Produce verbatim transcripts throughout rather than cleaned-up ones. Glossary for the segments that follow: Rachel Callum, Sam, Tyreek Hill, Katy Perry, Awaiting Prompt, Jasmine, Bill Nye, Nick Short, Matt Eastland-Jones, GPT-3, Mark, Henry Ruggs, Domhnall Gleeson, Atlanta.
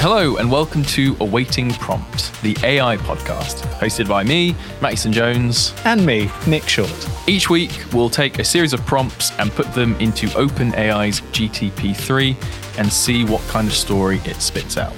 Hello and welcome to Awaiting Prompt, the A I podcast, hosted by me, Matt Eastland-Jones. And me, Nick Short. Each week, we'll take a series of prompts and put them into OpenAI's G T P three and see what kind of story it spits out.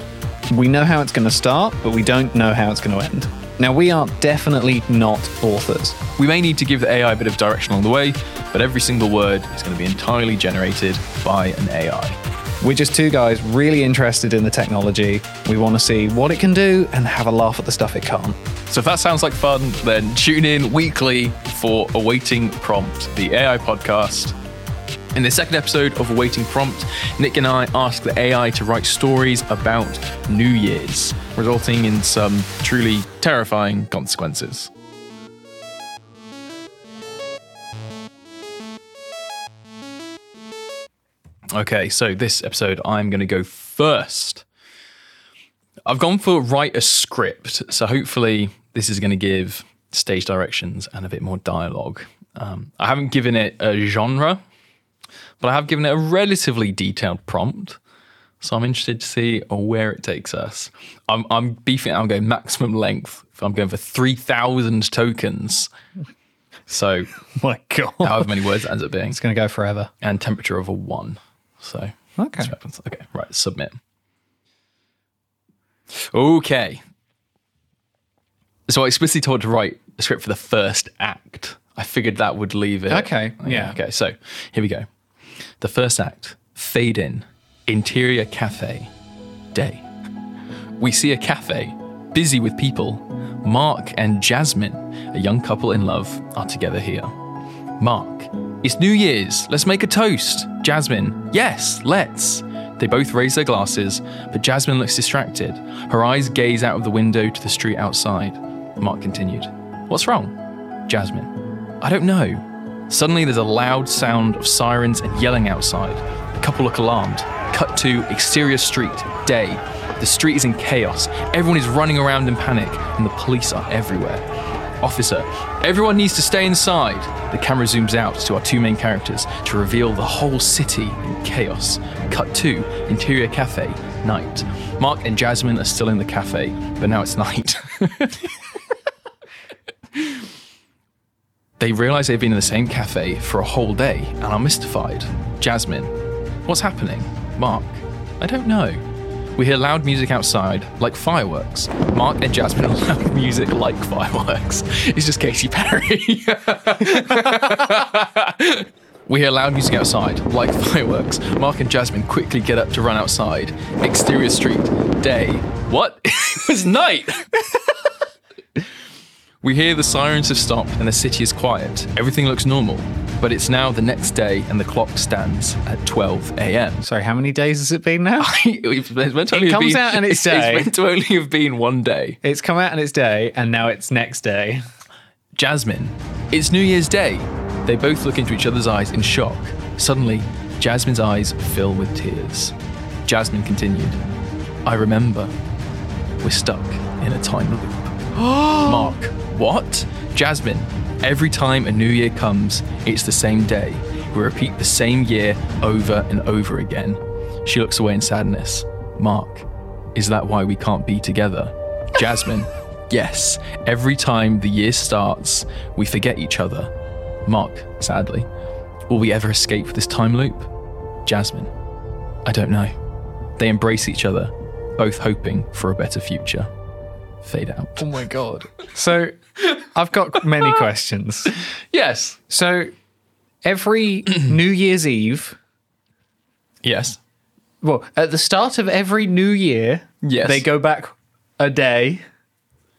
We know how it's going to start, but we don't know how it's going to end. Now, we are definitely not authors. We may need to give the A I a bit of direction along the way, but every single word is going to be entirely generated by an A I. We're just two guys really interested in the technology. We want to see what it can do and have a laugh at the stuff it can't. So if that sounds like fun, then tune in weekly for Awaiting Prompt, the A I podcast. In the second episode of Awaiting Prompt, Nick and I ask the A I to write stories about New Year's, resulting in some truly terrifying consequences. Okay, so this episode, I'm going to go first. I've gone for write a script, so hopefully this is going to give stage directions and a bit more dialogue. Um, I haven't given it a genre, but I have given it a relatively detailed prompt, so I'm interested to see where it takes us. I'm, I'm beefing it, I'm going maximum length. I'm going for three thousand tokens. So, my God, however many words it ends up being. It's going to go forever. And temperature of a one. So, okay. Okay, right, submit. Okay. So I explicitly told to write a script for the first act. I figured that would leave it. Okay, okay. Yeah. Okay, so here we go. The first act, fade in, interior cafe, day. We see a cafe, busy with people. Mark and Jasmine, a young couple in love, are together here. Mark, it's New Year's, let's make a toast. Jasmine, yes, let's. They both raise their glasses, but Jasmine looks distracted. Her eyes gaze out of the window to the street outside. Mark continued, what's wrong? Jasmine, I don't know. Suddenly there's a loud sound of sirens and yelling outside. The couple look alarmed. Cut to exterior street, day. The street is in chaos. Everyone is running around in panic, and the police are everywhere. Officer, everyone needs to stay inside. The camera zooms out to our two main characters to reveal the whole city in chaos. Cut to interior cafe, night. Mark and Jasmine are still in the cafe, but now it's night. They realize they've been in the same cafe for a whole day and are mystified. Jasmine, what's happening? Mark, I don't know. We hear loud music outside, like fireworks. Mark and Jasmine are loud music like fireworks. It's just Katy Perry. We hear loud music outside, like fireworks. Mark and Jasmine quickly get up to run outside. Exterior street, day. What? It was night! We hear the sirens have stopped and the city is quiet. Everything looks normal, but it's now the next day and the clock stands at twelve a.m. Sorry, how many days has it been now? it's meant to only it comes been, out and it's, it's day. It's meant to only have been one day. It's come out and it's day, and now it's next day. Jasmine, it's New Year's Day. They both look into each other's eyes in shock. Suddenly, Jasmine's eyes fill with tears. Jasmine continued, I remember. We're stuck in a time loop. Mark, what? Jasmine, every time a new year comes, it's the same day. We repeat the same year over and over again. She looks away in sadness. Mark, is that why we can't be together? Jasmine, yes. Every time the year starts, we forget each other. Mark, sadly, will we ever escape this time loop? Jasmine, I don't know. They embrace each other, both hoping for a better future. Fade out. Oh my God. So I've got many questions. Yes. So every New Year's Eve. Yes. Well, at the start of every new year, yes, they go back a day.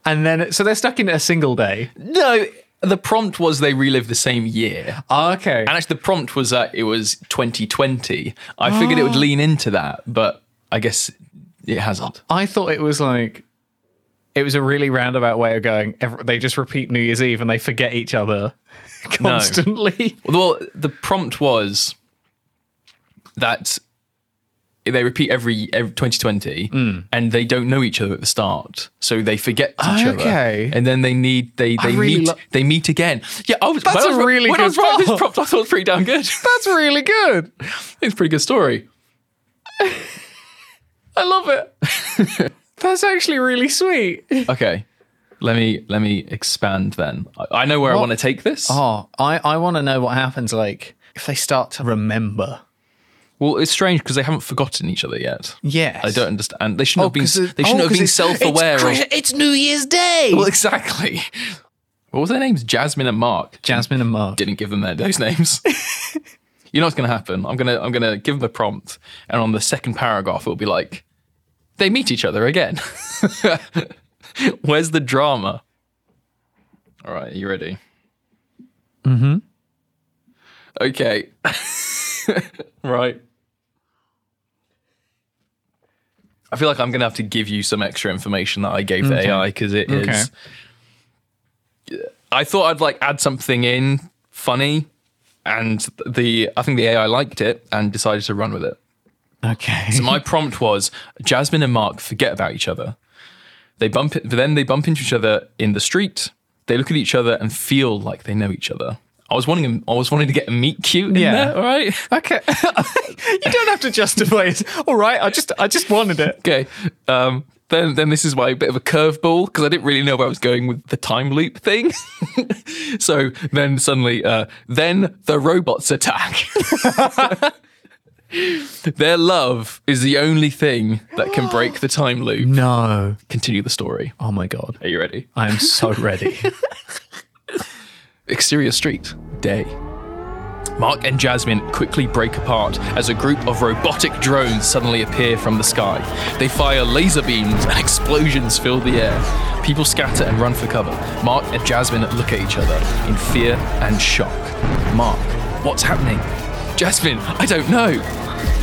And then, so they're stuck in a single day. No, the prompt was they relive the same year. Oh, okay. And actually the prompt was that it was twenty twenty. I oh. figured it would lean into that, but I guess it hasn't. I thought it was like... It was a really roundabout way of going. They just repeat New Year's Eve and they forget each other constantly. No. Well, the prompt was that they repeat every, every twenty twenty mm. and they don't know each other at the start, so they forget each okay. other. Okay, and then they need they they really meet lo- they meet again. Yeah, I was. That's a I was, really when good. When I was writing this prompt, I thought it was pretty damn good. That's really good. It's a pretty good story. I love it. That's actually really sweet. Okay. Let me let me expand then. I, I know where what? I want to take this. Oh, I, I want to know what happens, like, if they start to remember. Well, it's strange because they haven't forgotten each other yet. Yes. I don't understand. They shouldn't oh, have been, they shouldn't oh, have been it's, self-aware. It's, crazy, it's New Year's Day. Well, exactly. What was their names? Jasmine and Mark. Jasmine and Mark. Didn't give them their those names. You know what's going to happen? I'm going to I'm going to give them a prompt, and on the second paragraph, it'll be like, they meet each other again. Where's the drama? All right, are you ready? Mm-hmm. Okay. Right. I feel like I'm going to have to give you some extra information that I gave okay. the A I, because it okay. is... I thought I'd like add something in funny, and the I think the A I liked it and decided to run with it. Okay. So my prompt was, Jasmine and Mark forget about each other. They bump then they bump into each other in the street. They look at each other and feel like they know each other. I was wanting I was wanting to get a meet cute in yeah. there, all right? Okay. You don't have to justify it. All right, I just I just wanted it. Okay. Um Then, then this is my bit of a curveball, because I didn't really know where I was going with the time loop thing. So then suddenly, uh, then the robots attack. Their love is the only thing that can break the time loop. No. Continue the story. Oh my God. Are you ready? I am so ready. Exterior street, day. Mark and Jasmine quickly break apart as a group of robotic drones suddenly appear from the sky. They fire laser beams and explosions fill the air. People scatter and run for cover. Mark and Jasmine look at each other in fear and shock. Mark, what's happening? Jasmine, I don't know.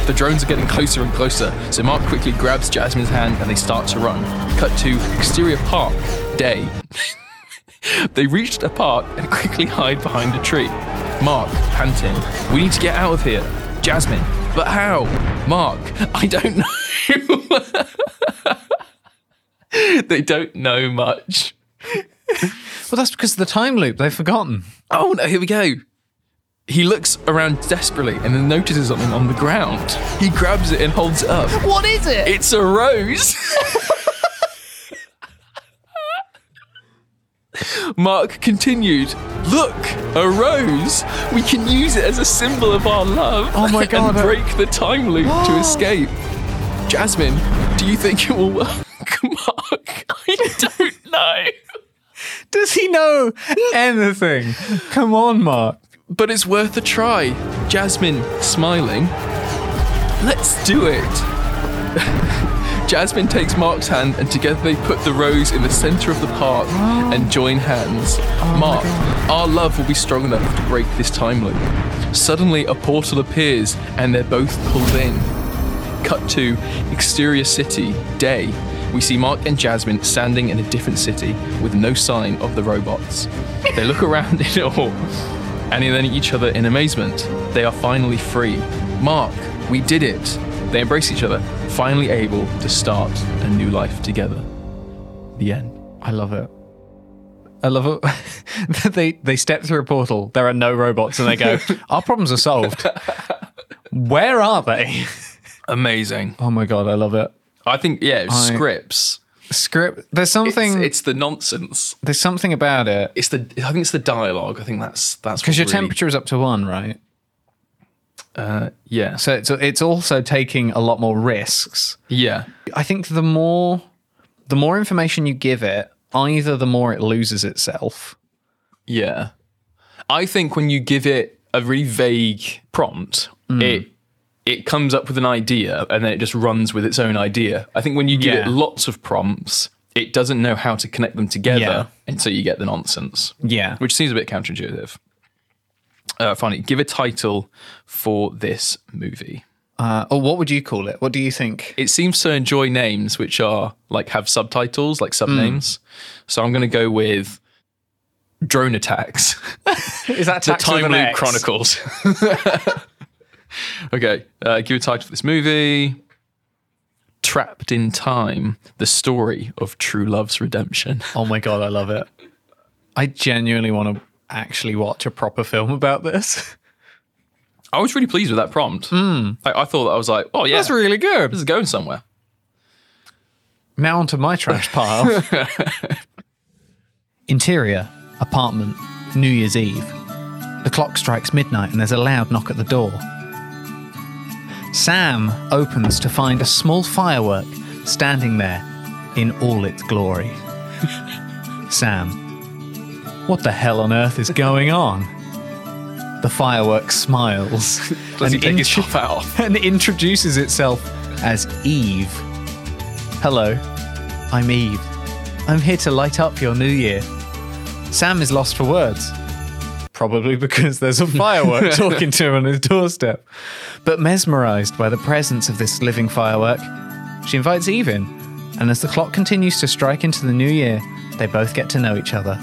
The drones are getting closer and closer, so Mark quickly grabs Jasmine's hand and they start to run. Cut to exterior park, day. They reach the park and quickly hide behind a tree. Mark, panting, we need to get out of here. Jasmine, but how? Mark, I don't know. They don't know much. Well, that's because of the time loop. They've forgotten. Oh, no, here we go. He looks around desperately and then notices something on the ground. He grabs it and holds it up. What is it? It's a rose. Mark continued, look, a rose. We can use it as a symbol of our love oh my God, and break I... the time loop to escape. Jasmine, do you think it will work? Mark, I don't know. Does he know anything? Come on, Mark. But it's worth a try. Jasmine, smiling, let's do it. Jasmine takes Mark's hand and together they put the rose in the centre of the park oh. and join hands. Oh Mark, our love will be strong enough to break this time loop. Suddenly a portal appears and they're both pulled in. Cut to exterior city, day. We see Mark and Jasmine standing in a different city with no sign of the robots. They look around in awe and then at each other in amazement. They are finally free. Mark, we did it. They embrace each other, finally able to start a new life together. The end. I love it. I love it. they they step through a portal. There are no robots, and they go, our problems are solved. Where are they? Amazing. Oh my God, I love it. I think, yeah, I, scripts. Script. There's something. It's, it's the nonsense. There's something about it. It's the. I think it's the dialogue. I think that's that's because your really... temperature is up to one, right? Uh, yeah. So it's, it's also taking a lot more risks. Yeah. I think the more the more information you give it, either the more it loses itself. Yeah. I think when you give it a really vague prompt, mm. it it comes up with an idea and then it just runs with its own idea. I think when you give yeah. it lots of prompts, it doesn't know how to connect them together, yeah. and so you get the nonsense. Yeah. Which seems a bit counterintuitive. Uh, finally, give a title for this movie. Uh, or what would you call it? What do you think? It seems to enjoy names which are like have subtitles, like subnames. Mm. So I'm going to go with Drone Attacks. Is that Attacks with an X? The Time Loop Chronicles. Okay, uh, give a title for this movie. Trapped in Time: The Story of True Love's Redemption. Oh my God, I love it. I genuinely want to actually watch a proper film about this. I was really pleased with that prompt. Mm. I, I thought that I was like, oh yeah, that's really good. This is going somewhere. Now onto my trash pile. Interior, apartment, New Year's Eve. The clock strikes midnight and there's a loud knock at the door. Sam opens to find a small firework standing there in all its glory. Sam, what the hell on earth is going on? The firework smiles. Does he take his top hat off? And introduces itself as Eve. Hello, I'm Eve. I'm here to light up your new year. Sam is lost for words. Probably because there's a firework talking to him on his doorstep. But mesmerised by the presence of this living firework, she invites Eve in, and as the clock continues to strike into the new year, they both get to know each other.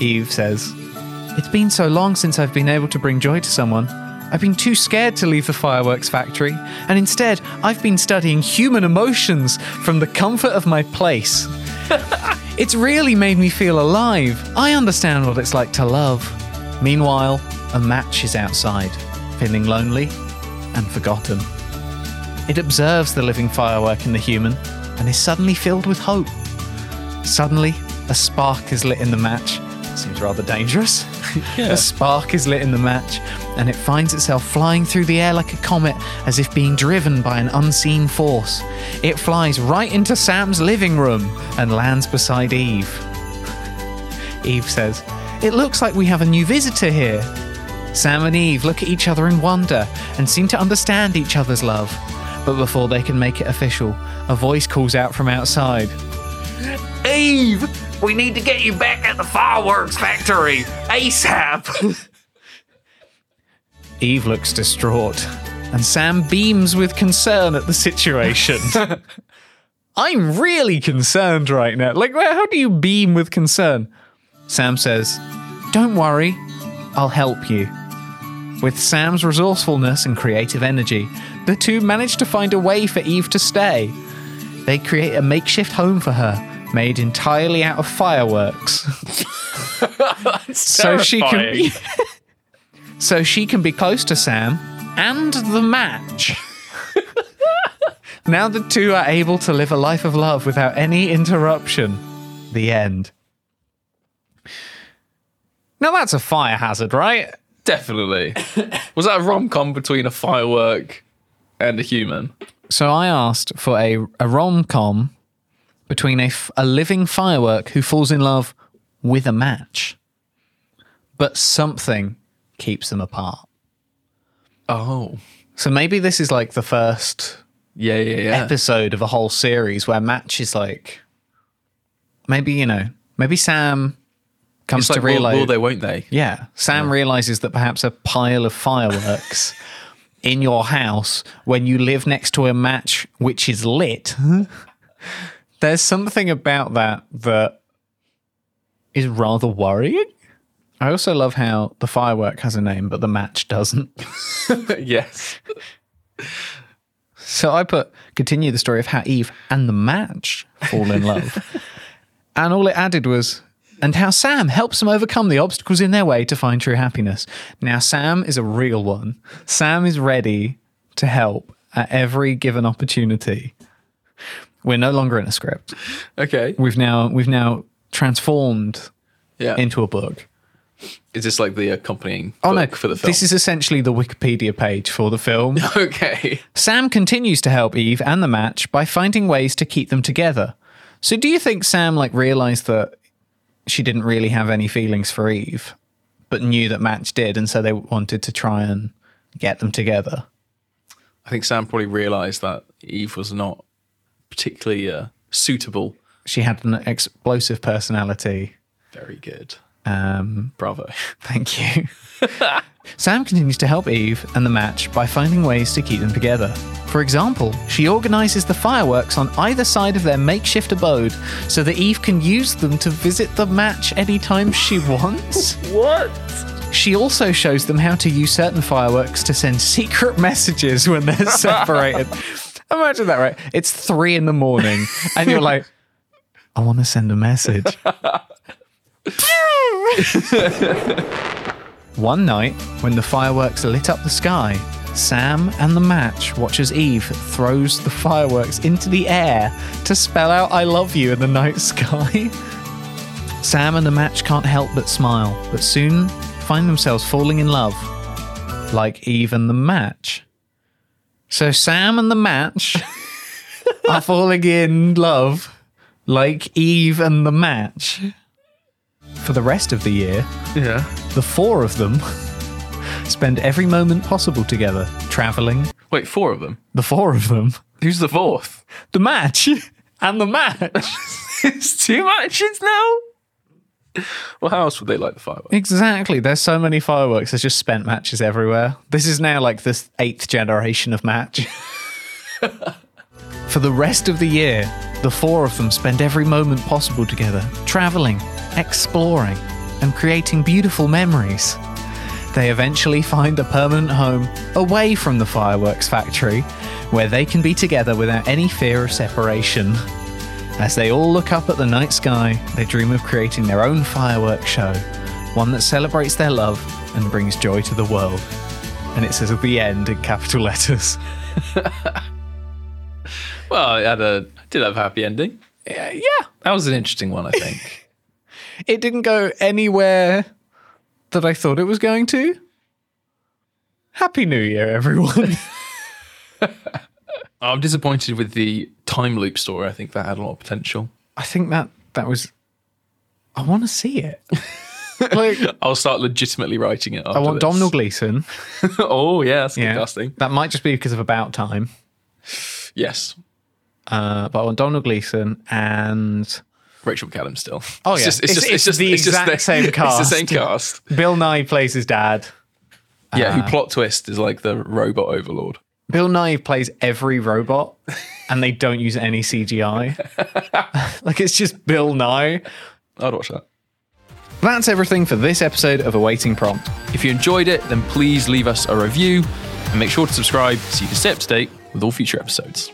Eve says, "It's been so long since I've been able to bring joy to someone. I've been too scared to leave the fireworks factory, and instead, I've been studying human emotions from the comfort of my place. It's really made me feel alive. I understand what it's like to love." Meanwhile, a match is outside, feeling lonely and forgotten. It observes the living firework in the human and is suddenly filled with hope. Suddenly, a spark is lit in the match. Seems rather dangerous. Yeah. A spark is lit in the match, and it finds itself flying through the air like a comet, as if being driven by an unseen force. It flies right into Sam's living room and lands beside Eve. Eve says, "It looks like we have a new visitor here." Sam and Eve look at each other in wonder and seem to understand each other's love. But before they can make it official, a voice calls out from outside. "Eve, we need to get you back at the fireworks factory, ASAP." Eve looks distraught, and Sam beams with concern at the situation. I'm really concerned right now. Like, how do you beam with concern? Sam says, "Don't worry, I'll help you." With Sam's resourcefulness and creative energy, the two manage to find a way for Eve to stay. They create a makeshift home for her, made entirely out of fireworks. That's so she can be, so she can be close to Sam and the match. Now the two are able to live a life of love without any interruption. The end. Now that's a fire hazard, right? Definitely. Was that a rom-com between a firework and a human? So I asked for a, a rom-com between a, a living firework who falls in love with a match, but something keeps them apart. Oh. So maybe this is like the first yeah, yeah, yeah. episode of a whole series where Match is like, maybe, you know, maybe Sam... comes it's to like, realize, will, will they, won't they? Yeah. Sam yeah. realizes that perhaps a pile of fireworks in your house, when you live next to a match which is lit, there's something about that that is rather worrying. I also love how the firework has a name, but the match doesn't. Yes. So I put, continue the story of how Eve and the match fall in love. And all it added was, and how Sam helps them overcome the obstacles in their way to find true happiness. Now, Sam is a real one. Sam is ready to help at every given opportunity. We're no longer in a script. Okay. We've now we've now transformed yeah. into a book. Is this like the accompanying book oh, no, for the film? This is essentially the Wikipedia page for the film. Okay. Sam continues to help Eve and the match by finding ways to keep them together. So do you think Sam like realized that she didn't really have any feelings for Eve, but knew that Match did, and so they wanted to try and get them together? I think Sam probably realised that Eve was not particularly uh, suitable. She had an explosive personality. Very good. Um, Bravo. Thank you. Sam continues to help Eve and the match by finding ways to keep them together. For example, she organises the fireworks on either side of their makeshift abode so that Eve can use them to visit the match anytime she wants. What? She also shows them how to use certain fireworks to send secret messages when they're separated. Imagine that, right? It's three in the morning and you're like, I want to send a message. One night, when the fireworks lit up the sky, Sam and the match watch as Eve throws the fireworks into the air to spell out I love you in the night sky. Sam and the match can't help but smile, but soon find themselves falling in love, like Eve and the match. So Sam and the match are falling in love, like Eve and the match. For the rest of the year, yeah, the four of them spend every moment possible together, travelling. Wait, four of them? The four of them. Who's the fourth? The match and the match. It's two matches now? Well, how else would they like the fireworks? Exactly. There's so many fireworks. There's just spent matches everywhere. This is now like the eighth generation of match. For the rest of the year, the four of them spend every moment possible together, travelling, exploring, and creating beautiful memories. They eventually find a permanent home away from the fireworks factory, where they can be together without any fear of separation. As they all look up at the night sky, they dream of creating their own fireworks show, one that celebrates their love and brings joy to the world. And it says at the end in capital letters. Well, it had a, did have a happy ending. Yeah, yeah. That was an interesting one, I think. It didn't go anywhere that I thought it was going to. Happy New Year, everyone. I'm disappointed with the time loop story. I think that had a lot of potential. I think that that was... I want to see it. Like, I'll start legitimately writing it after I want this. Domhnall Gleeson. Oh, yeah, that's yeah. Disgusting. That might just be because of About Time. Yes. Uh, but I want Domhnall Gleeson and... Rachel Callum still. Oh, yeah. It's, just, it's, it's, just, it's just the it's exact just the, same cast. It's the same cast. Bill Nye plays his dad. Yeah, uh, who plot twist is like the robot overlord. Bill Nye plays every robot and they don't use any C G I. Like, it's just Bill Nye. I'd watch that. That's everything for this episode of Awaiting Prompt. If you enjoyed it, then please leave us a review and make sure to subscribe so you can stay up to date with all future episodes.